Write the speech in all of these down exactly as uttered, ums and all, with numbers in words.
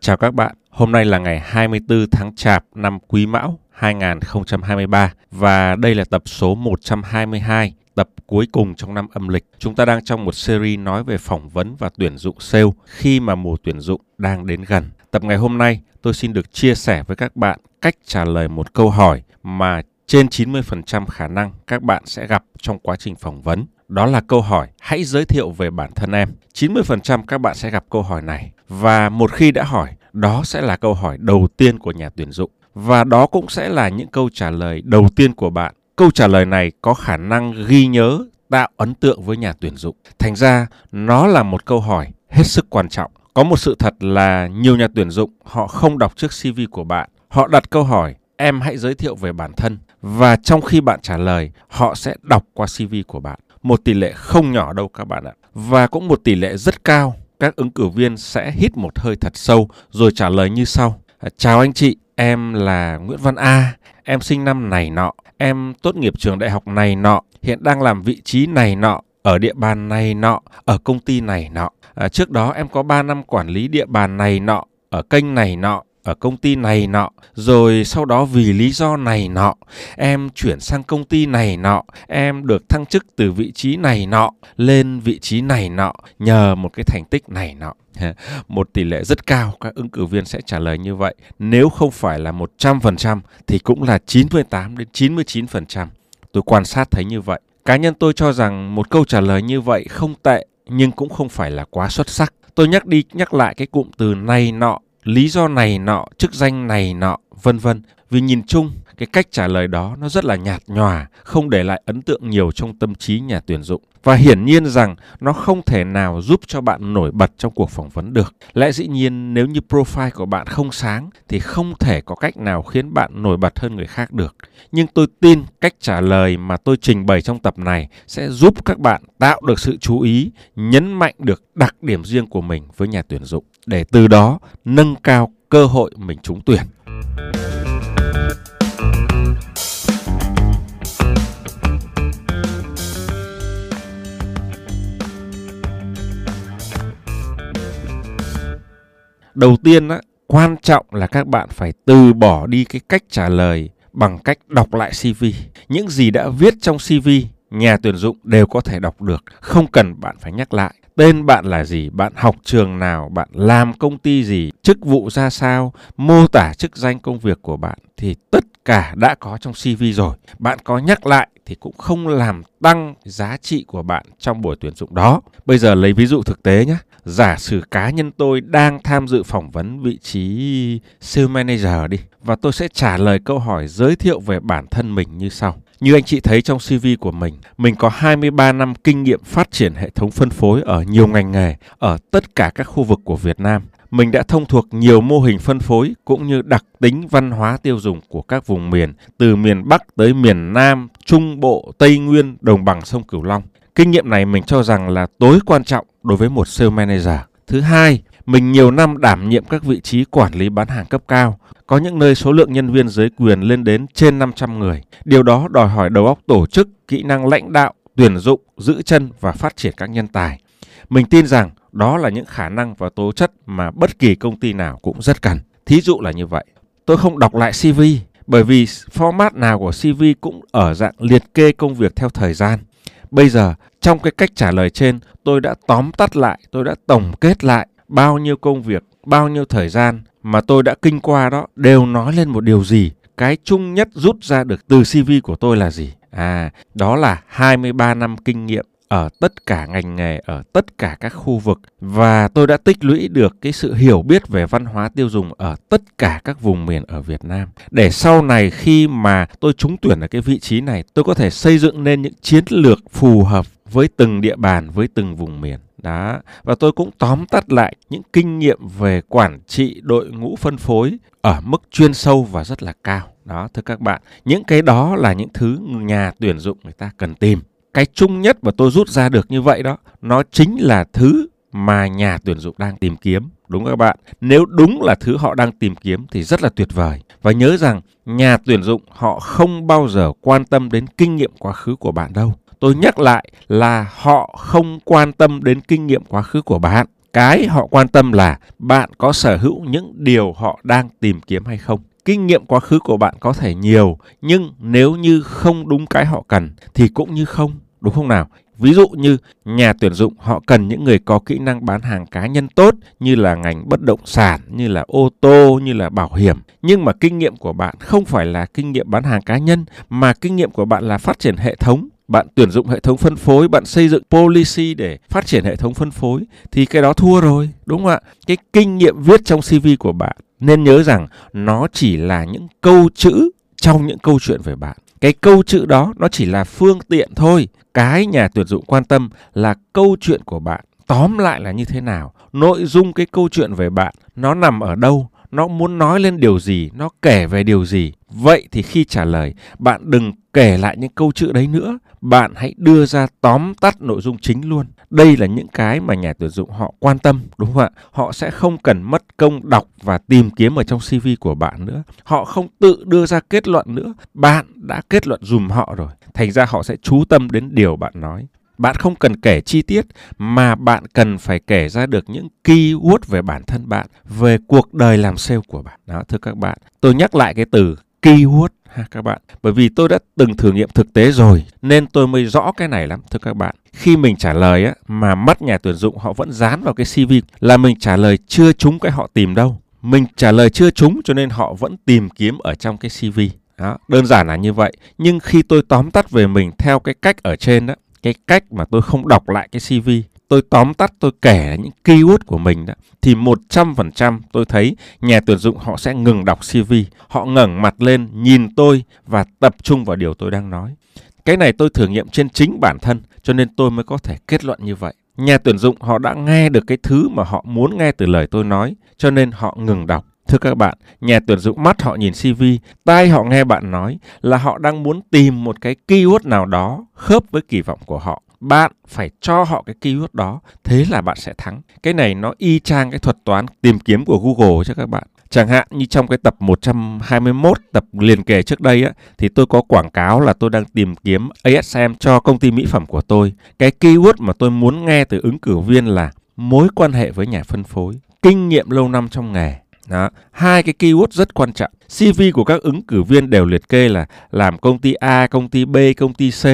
Chào các bạn, hôm nay là ngày hai mươi tư tháng Chạp năm Quý Mão hai nghìn không trăm hai mươi ba và đây là tập số một trăm hai mươi hai, tập cuối cùng trong năm âm lịch. Chúng ta đang trong một series nói về phỏng vấn và tuyển dụng sale khi mà mùa tuyển dụng đang đến gần. Tập ngày hôm nay tôi xin được chia sẻ với các bạn cách trả lời một câu hỏi mà trên chín mươi phần trăm khả năng các bạn sẽ gặp trong quá trình phỏng vấn. Đó là câu hỏi hãy giới thiệu về bản thân em. chín mươi phần trăm các bạn sẽ gặp câu hỏi này. Và một khi đã hỏi, đó sẽ là câu hỏi đầu tiên của nhà tuyển dụng. Và đó cũng sẽ là những câu trả lời đầu tiên của bạn. Câu trả lời này có khả năng ghi nhớ, tạo ấn tượng với nhà tuyển dụng. Thành ra, nó là một câu hỏi hết sức quan trọng. Có một sự thật là nhiều nhà tuyển dụng họ không đọc trước xê vê của bạn. Họ đặt câu hỏi, em hãy giới thiệu về bản thân. Và trong khi bạn trả lời, họ sẽ đọc qua xê vê của bạn. Một tỷ lệ không nhỏ đâu các bạn ạ. Và cũng một tỷ lệ rất cao, các ứng cử viên sẽ hít một hơi thật sâu rồi trả lời như sau. Chào anh chị, em là Nguyễn Văn A, em sinh năm này nọ, em tốt nghiệp trường đại học này nọ, hiện đang làm vị trí này nọ, ở địa bàn này nọ, ở công ty này nọ. À, trước đó em có ba năm quản lý địa bàn này nọ, ở kênh này nọ, ở công ty này nọ, rồi sau đó vì lý do này nọ, em chuyển sang công ty này nọ, em được thăng chức từ vị trí này nọ lên vị trí này nọ nhờ một cái thành tích này nọ. Một tỷ lệ rất cao các ứng cử viên sẽ trả lời như vậy, nếu không phải là một trăm phần trăm thì cũng là chín mươi tám đến chín mươi chín phần trăm. Tôi quan sát thấy như vậy. Cá nhân tôi cho rằng một câu trả lời như vậy không tệ nhưng cũng không phải là quá xuất sắc. Tôi nhắc đi nhắc lại cái cụm từ này nọ, lý do này nọ, chức danh này nọ, vân vân. Vì nhìn chung, cái cách trả lời đó nó rất là nhạt nhòa, không để lại ấn tượng nhiều trong tâm trí nhà tuyển dụng. Và hiển nhiên rằng nó không thể nào giúp cho bạn nổi bật trong cuộc phỏng vấn được. Lẽ dĩ nhiên nếu như profile của bạn không sáng thì không thể có cách nào khiến bạn nổi bật hơn người khác được. Nhưng tôi tin cách trả lời mà tôi trình bày trong tập này sẽ giúp các bạn tạo được sự chú ý, nhấn mạnh được đặc điểm riêng của mình với nhà tuyển dụng, để từ đó nâng cao cơ hội mình trúng tuyển. Đầu tiên, á, quan trọng là các bạn phải từ bỏ đi cái cách trả lời bằng cách đọc lại xê vê. Những gì đã viết trong xê vê, nhà tuyển dụng đều có thể đọc được, không cần bạn phải nhắc lại. Tên bạn là gì, bạn học trường nào, bạn làm công ty gì, chức vụ ra sao, mô tả chức danh công việc của bạn thì tất cả đã có trong xê vê rồi. Bạn có nhắc lại thì cũng không làm tăng giá trị của bạn trong buổi tuyển dụng đó. Bây giờ lấy ví dụ thực tế nhé. Giả sử cá nhân tôi đang tham dự phỏng vấn vị trí sale manager đi, và tôi sẽ trả lời câu hỏi giới thiệu về bản thân mình như sau. Như anh chị thấy trong xê vê của mình, mình có hai mươi ba năm kinh nghiệm phát triển hệ thống phân phối ở nhiều ngành nghề, ở tất cả các khu vực của Việt Nam. Mình đã thông thuộc nhiều mô hình phân phối cũng như đặc tính văn hóa tiêu dùng của các vùng miền, từ miền Bắc tới miền Nam, Trung Bộ, Tây Nguyên, đồng bằng sông Cửu Long. Kinh nghiệm này mình cho rằng là tối quan trọng đối với một sale manager. Thứ hai, mình nhiều năm đảm nhiệm các vị trí quản lý bán hàng cấp cao, có những nơi số lượng nhân viên dưới quyền lên đến trên năm trăm người. Điều đó đòi hỏi đầu óc tổ chức, kỹ năng lãnh đạo, tuyển dụng, giữ chân và phát triển các nhân tài. Mình tin rằng đó là những khả năng và tố chất mà bất kỳ công ty nào cũng rất cần. Thí dụ là như vậy. Tôi không đọc lại xê vê bởi vì format nào của xê vê cũng ở dạng liệt kê công việc theo thời gian. Bây giờ, trong cái cách trả lời trên, tôi đã tóm tắt lại, tôi đã tổng kết lại bao nhiêu công việc, bao nhiêu thời gian mà tôi đã kinh qua đó đều nói lên một điều gì. Cái chung nhất rút ra được từ xê vê của tôi là gì? À, đó là hai mươi ba năm kinh nghiệm ở tất cả ngành nghề, ở tất cả các khu vực. Và tôi đã tích lũy được cái sự hiểu biết về văn hóa tiêu dùng ở tất cả các vùng miền ở Việt Nam. Để sau này khi mà tôi trúng tuyển ở cái vị trí này, tôi có thể xây dựng nên những chiến lược phù hợp với từng địa bàn, với từng vùng miền. Đó. Và tôi cũng tóm tắt lại những kinh nghiệm về quản trị đội ngũ phân phối ở mức chuyên sâu và rất là cao. Đó, thưa các bạn, những cái đó là những thứ nhà tuyển dụng người ta cần tìm. Cái chung nhất mà tôi rút ra được như vậy đó, nó chính là thứ mà nhà tuyển dụng đang tìm kiếm, đúng không các bạn? Nếu đúng là thứ họ đang tìm kiếm thì rất là tuyệt vời. Và nhớ rằng nhà tuyển dụng họ không bao giờ quan tâm đến kinh nghiệm quá khứ của bạn đâu. Tôi nhắc lại là họ không quan tâm đến kinh nghiệm quá khứ của bạn. Cái họ quan tâm là bạn có sở hữu những điều họ đang tìm kiếm hay không. Kinh nghiệm quá khứ của bạn có thể nhiều, nhưng nếu như không đúng cái họ cần thì cũng như không, đúng không nào? Ví dụ như nhà tuyển dụng họ cần những người có kỹ năng bán hàng cá nhân tốt, như là ngành bất động sản, như là ô tô, như là bảo hiểm. Nhưng mà kinh nghiệm của bạn không phải là kinh nghiệm bán hàng cá nhân, mà kinh nghiệm của bạn là phát triển hệ thống. Bạn tuyển dụng hệ thống phân phối, bạn xây dựng policy để phát triển hệ thống phân phối thì cái đó thua rồi, đúng không ạ? Cái kinh nghiệm viết trong xê vê của bạn, nên nhớ rằng nó chỉ là những câu chữ trong những câu chuyện về bạn. Cái câu chữ đó nó chỉ là phương tiện thôi. Cái nhà tuyển dụng quan tâm là câu chuyện của bạn. Tóm lại là như thế nào? Nội dung cái câu chuyện về bạn nó nằm ở đâu? Nó muốn nói lên điều gì? Nó kể về điều gì? Vậy thì khi trả lời, bạn đừng kể lại những câu chữ đấy nữa. Bạn hãy đưa ra tóm tắt nội dung chính luôn. Đây là những cái mà nhà tuyển dụng họ quan tâm, đúng không ạ? Họ sẽ không cần mất công đọc và tìm kiếm ở trong xê vê của bạn nữa. Họ không tự đưa ra kết luận nữa. Bạn đã kết luận dùm họ rồi. Thành ra họ sẽ chú tâm đến điều bạn nói. Bạn không cần kể chi tiết, mà bạn cần phải kể ra được những keyword về bản thân bạn, về cuộc đời làm sale của bạn. Đó, thưa các bạn, tôi nhắc lại cái từ keyword ha các bạn, bởi vì tôi đã từng thử nghiệm thực tế rồi nên tôi mới rõ cái này lắm, thưa các bạn. Khi mình trả lời á, mà mắt nhà tuyển dụng họ vẫn dán vào cái xê vê là mình trả lời chưa trúng cái họ tìm đâu. Mình trả lời chưa trúng cho nên họ vẫn tìm kiếm ở trong cái xê vê. Đó, đơn giản là như vậy. Nhưng khi tôi tóm tắt về mình theo cái cách ở trên đó, cái cách mà tôi không đọc lại cái xê vê, tôi tóm tắt, tôi kể những keyword của mình đó, thì một trăm phần trăm tôi thấy nhà tuyển dụng họ sẽ ngừng đọc xê vê. Họ ngẩng mặt lên, nhìn tôi và tập trung vào điều tôi đang nói. Cái này tôi thử nghiệm trên chính bản thân, cho nên tôi mới có thể kết luận như vậy. Nhà tuyển dụng họ đã nghe được cái thứ mà họ muốn nghe từ lời tôi nói, cho nên họ ngừng đọc. Thưa các bạn, nhà tuyển dụng mắt họ nhìn xê vê, tai họ nghe bạn nói là họ đang muốn tìm một cái keyword nào đó khớp với kỳ vọng của họ. Bạn phải cho họ cái keyword đó, thế là bạn sẽ thắng. Cái này nó y chang cái thuật toán tìm kiếm của Google cho các bạn. Chẳng hạn như trong cái tập một trăm hai mươi mốt, tập liền kề trước đây á, thì tôi có quảng cáo là tôi đang tìm kiếm a ét em cho công ty mỹ phẩm của tôi. Cái keyword mà tôi muốn nghe từ ứng cử viên là mối quan hệ với nhà phân phối, kinh nghiệm lâu năm trong nghề. Đó, hai cái keyword rất quan trọng. xê vê của các ứng cử viên đều liệt kê là làm công ty A, công ty B, công ty C,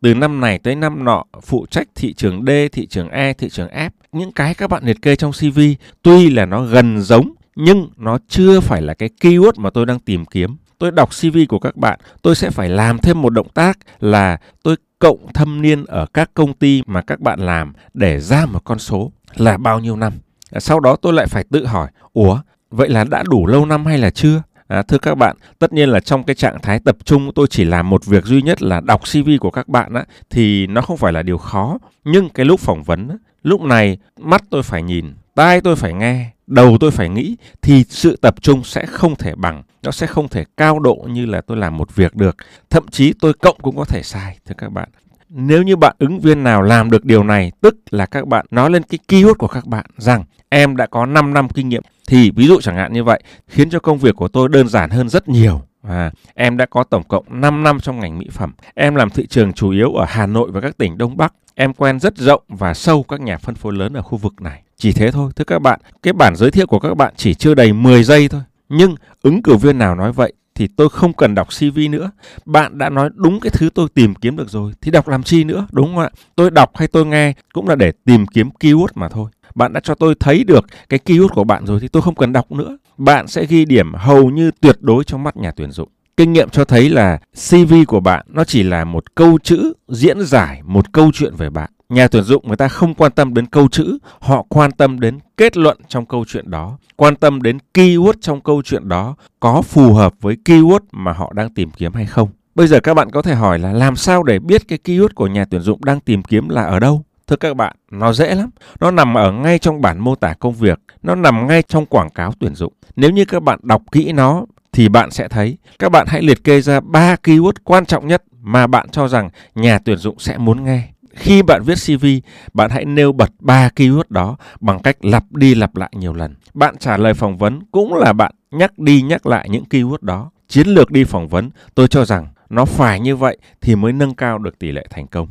từ năm này tới năm nọ, phụ trách thị trường D, thị trường E, thị trường F. Những cái các bạn liệt kê trong xê vê tuy là nó gần giống nhưng nó chưa phải là cái keyword mà tôi đang tìm kiếm. Tôi đọc xê vê của các bạn, tôi sẽ phải làm thêm một động tác là tôi cộng thâm niên ở các công ty mà các bạn làm để ra một con số là bao nhiêu năm. Sau đó tôi lại phải tự hỏi, ủa, vậy là đã đủ lâu năm hay là chưa? À, thưa các bạn, tất nhiên là trong cái trạng thái tập trung tôi chỉ làm một việc duy nhất là đọc xê vê của các bạn á, thì nó không phải là điều khó. Nhưng cái lúc phỏng vấn, á, lúc này mắt tôi phải nhìn, tai tôi phải nghe, đầu tôi phải nghĩ thì sự tập trung sẽ không thể bằng, nó sẽ không thể cao độ như là tôi làm một việc được. Thậm chí tôi cộng cũng có thể sai, thưa các bạn. Nếu như bạn ứng viên nào làm được điều này, tức là các bạn nói lên cái keyword của các bạn rằng em đã có năm năm kinh nghiệm, thì ví dụ chẳng hạn như vậy, khiến cho công việc của tôi đơn giản hơn rất nhiều. À, em đã có tổng cộng năm năm trong ngành mỹ phẩm. Em làm thị trường chủ yếu ở Hà Nội và các tỉnh Đông Bắc. Em quen rất rộng và sâu các nhà phân phối lớn ở khu vực này. Chỉ thế thôi, thưa các bạn. Cái bản giới thiệu của các bạn chỉ chưa đầy mười giây thôi. Nhưng ứng cử viên nào nói vậy thì tôi không cần đọc xê vê nữa. Bạn đã nói đúng cái thứ tôi tìm kiếm được rồi thì đọc làm chi nữa, đúng không ạ? Tôi đọc hay tôi nghe cũng là để tìm kiếm keyword mà thôi. Bạn đã cho tôi thấy được cái keyword của bạn rồi thì tôi không cần đọc nữa. Bạn sẽ ghi điểm hầu như tuyệt đối trong mắt nhà tuyển dụng. Kinh nghiệm cho thấy là xê vê của bạn nó chỉ là một câu chữ diễn giải một câu chuyện về bạn. Nhà tuyển dụng người ta không quan tâm đến câu chữ, họ quan tâm đến kết luận trong câu chuyện đó, quan tâm đến keyword trong câu chuyện đó có phù hợp với keyword mà họ đang tìm kiếm hay không. Bây giờ các bạn có thể hỏi là làm sao để biết cái keyword của nhà tuyển dụng đang tìm kiếm là ở đâu? Thưa các bạn, nó dễ lắm. Nó nằm ở ngay trong bản mô tả công việc, nó nằm ngay trong quảng cáo tuyển dụng. Nếu như các bạn đọc kỹ nó thì bạn sẽ thấy. Các bạn hãy liệt kê ra ba keyword quan trọng nhất mà bạn cho rằng nhà tuyển dụng sẽ muốn nghe. khi bạn viết xê vê, bạn hãy nêu bật ba keyword đó bằng cách lặp đi lặp lại nhiều lần. Bạn trả lời phỏng vấn cũng là bạn nhắc đi nhắc lại những keyword đó. Chiến lược đi phỏng vấn, tôi cho rằng nó phải như vậy thì mới nâng cao được tỷ lệ thành công.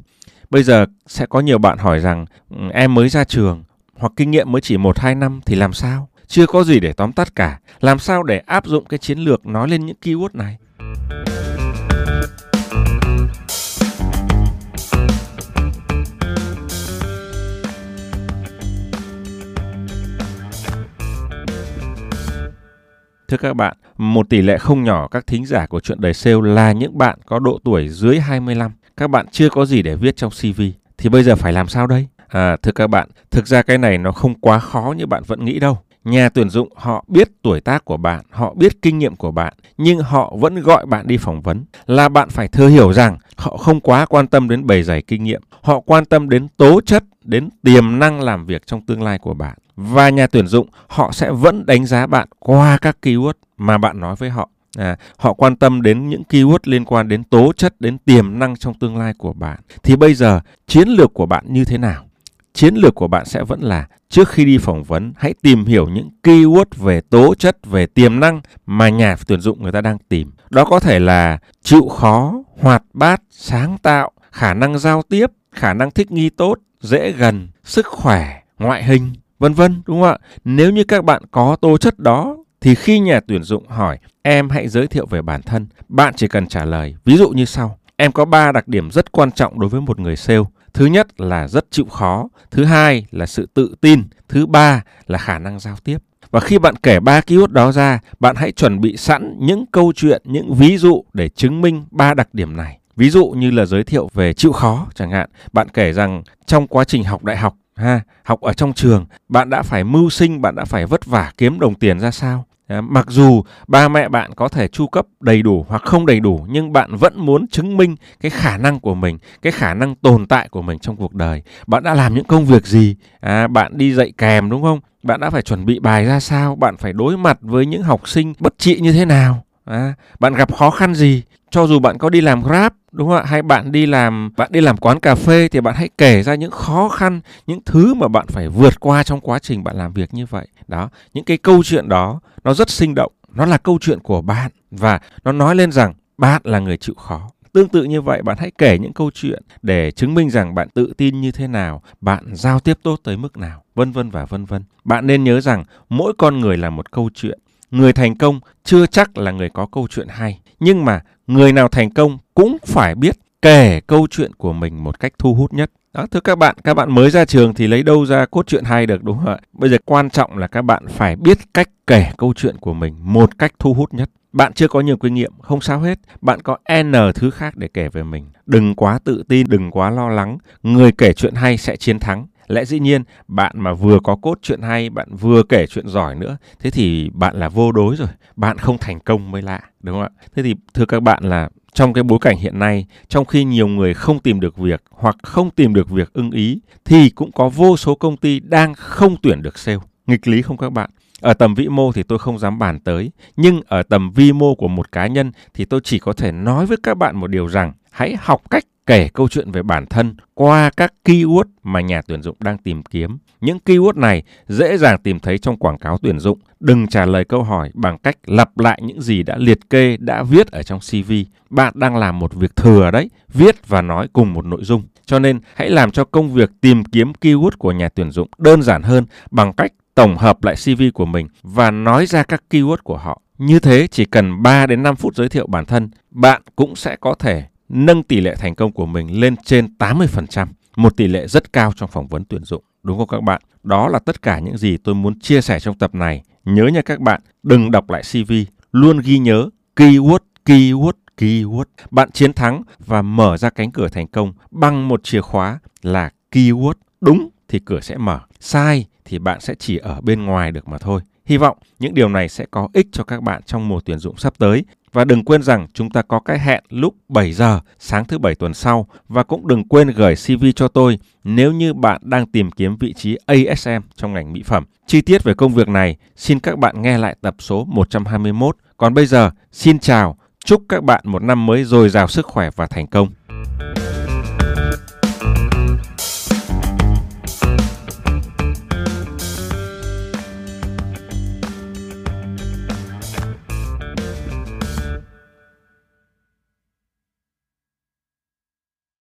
Bây giờ sẽ có nhiều bạn hỏi rằng em mới ra trường hoặc kinh nghiệm mới chỉ một hai năm thì làm sao? Chưa có gì để tóm tắt cả. Làm sao để áp dụng cái chiến lược nói lên những keyword này? Thưa các bạn, một tỷ lệ không nhỏ các thính giả của Chuyện Đời Sale là những bạn có độ tuổi dưới hai mươi lăm. Các bạn chưa có gì để viết trong xê vê. Thì bây giờ phải làm sao đây? À, thưa các bạn, thực ra cái này nó không quá khó như bạn vẫn nghĩ đâu. Nhà tuyển dụng họ biết tuổi tác của bạn, họ biết kinh nghiệm của bạn, nhưng họ vẫn gọi bạn đi phỏng vấn. Là bạn phải thừa hiểu rằng họ không quá quan tâm đến bề dày kinh nghiệm, họ quan tâm đến tố chất, đến tiềm năng làm việc trong tương lai của bạn. Và nhà tuyển dụng họ sẽ vẫn đánh giá bạn qua các keyword mà bạn nói với họ. À, họ quan tâm đến những keyword liên quan đến tố chất, đến tiềm năng trong tương lai của bạn. Thì bây giờ chiến lược của bạn như thế nào? Chiến lược của bạn sẽ vẫn là trước khi đi phỏng vấn hãy tìm hiểu những keyword về tố chất, về tiềm năng mà nhà tuyển dụng người ta đang tìm. Đó có thể là chịu khó, hoạt bát, sáng tạo, khả năng giao tiếp, khả năng thích nghi tốt, dễ gần, sức khỏe, ngoại hình, vân vân, đúng không ạ? Nếu như các bạn có tố chất đó thì khi nhà tuyển dụng hỏi em hãy giới thiệu về bản thân, bạn chỉ cần trả lời ví dụ như sau: em có ba đặc điểm rất quan trọng đối với một người sale. Thứ nhất là rất chịu khó, thứ hai là sự tự tin, thứ ba là khả năng giao tiếp. Và khi bạn kể ba keyword đó ra, bạn hãy chuẩn bị sẵn những câu chuyện, những ví dụ để chứng minh ba đặc điểm này. Ví dụ như là giới thiệu về chịu khó chẳng hạn, bạn kể rằng trong quá trình học đại học, ha, học ở trong trường, bạn đã phải mưu sinh, bạn đã phải vất vả kiếm đồng tiền ra sao. Mặc dù ba mẹ bạn có thể chu cấp đầy đủ hoặc không đầy đủ, nhưng bạn vẫn muốn chứng minh cái khả năng của mình, cái khả năng tồn tại của mình trong cuộc đời. Bạn đã làm những công việc gì? À, bạn đi dạy kèm đúng không? Bạn đã phải chuẩn bị bài ra sao? Bạn phải đối mặt với những học sinh bất trị như thế nào? À, bạn gặp khó khăn gì? Cho dù bạn có đi làm Grab, đúng không ạ? Hay bạn đi làm bạn đi làm quán cà phê thì bạn hãy kể ra những khó khăn, những thứ mà bạn phải vượt qua trong quá trình bạn làm việc như vậy. Đó, những cái câu chuyện đó nó rất sinh động, nó là câu chuyện của bạn và nó nói lên rằng bạn là người chịu khó. Tương tự như vậy, bạn hãy kể những câu chuyện để chứng minh rằng bạn tự tin như thế nào, bạn giao tiếp tốt tới mức nào, vân vân và vân vân. Bạn nên nhớ rằng mỗi con người là một câu chuyện. Người thành công chưa chắc là người có câu chuyện hay, nhưng mà người nào thành công cũng phải biết kể câu chuyện của mình một cách thu hút nhất. Đó, thưa các bạn, các bạn mới ra trường thì lấy đâu ra cốt truyện hay được, đúng không ạ? Bây giờ quan trọng là các bạn phải biết cách kể câu chuyện của mình một cách thu hút nhất. Bạn chưa có nhiều kinh nghiệm, không sao hết. Bạn có N thứ khác để kể về mình. Đừng quá tự tin, đừng quá lo lắng. Người kể chuyện hay sẽ chiến thắng. Lẽ dĩ nhiên, bạn mà vừa có cốt chuyện hay, bạn vừa kể chuyện giỏi nữa, thế thì bạn là vô đối rồi. Bạn không thành công mới lạ, đúng không ạ? Thế thì thưa các bạn là trong cái bối cảnh hiện nay, trong khi nhiều người không tìm được việc hoặc không tìm được việc ưng ý, thì cũng có vô số công ty đang không tuyển được sale. Nghịch lý không các bạn? Ở tầm vĩ mô thì tôi không dám bàn tới, nhưng ở tầm vi mô của một cá nhân thì tôi chỉ có thể nói với các bạn một điều rằng hãy học cách kể câu chuyện về bản thân qua các keyword mà nhà tuyển dụng đang tìm kiếm. Những keyword này dễ dàng tìm thấy trong quảng cáo tuyển dụng. Đừng trả lời câu hỏi bằng cách lặp lại những gì đã liệt kê, đã viết ở trong xê vê. Bạn đang làm một việc thừa đấy, viết và nói cùng một nội dung. Cho nên hãy làm cho công việc tìm kiếm keyword của nhà tuyển dụng đơn giản hơn bằng cách tổng hợp lại xê vê của mình và nói ra các keyword của họ. Như thế chỉ cần ba đến năm phút giới thiệu bản thân, bạn cũng sẽ có thể nâng tỷ lệ thành công của mình lên trên tám mươi phần trăm, một tỷ lệ rất cao trong phỏng vấn tuyển dụng. Đúng không các bạn? Đó là tất cả những gì tôi muốn chia sẻ trong tập này. Nhớ nha các bạn, đừng đọc lại xê vê, luôn ghi nhớ keyword, keyword, keyword. Bạn chiến thắng và mở ra cánh cửa thành công bằng một chìa khóa là keyword. Đúng thì cửa sẽ mở, sai thì bạn sẽ chỉ ở bên ngoài được mà thôi. Hy vọng những điều này sẽ có ích cho các bạn trong mùa tuyển dụng sắp tới. Và đừng quên rằng chúng ta có cái hẹn lúc bảy giờ sáng thứ Bảy tuần sau. Và cũng đừng quên gửi xê vê cho tôi nếu như bạn đang tìm kiếm vị trí a ét em trong ngành mỹ phẩm. Chi tiết về công việc này, xin các bạn nghe lại tập số một trăm hai mươi mốt. Còn bây giờ, xin chào, chúc các bạn một năm mới dồi dào sức khỏe và thành công.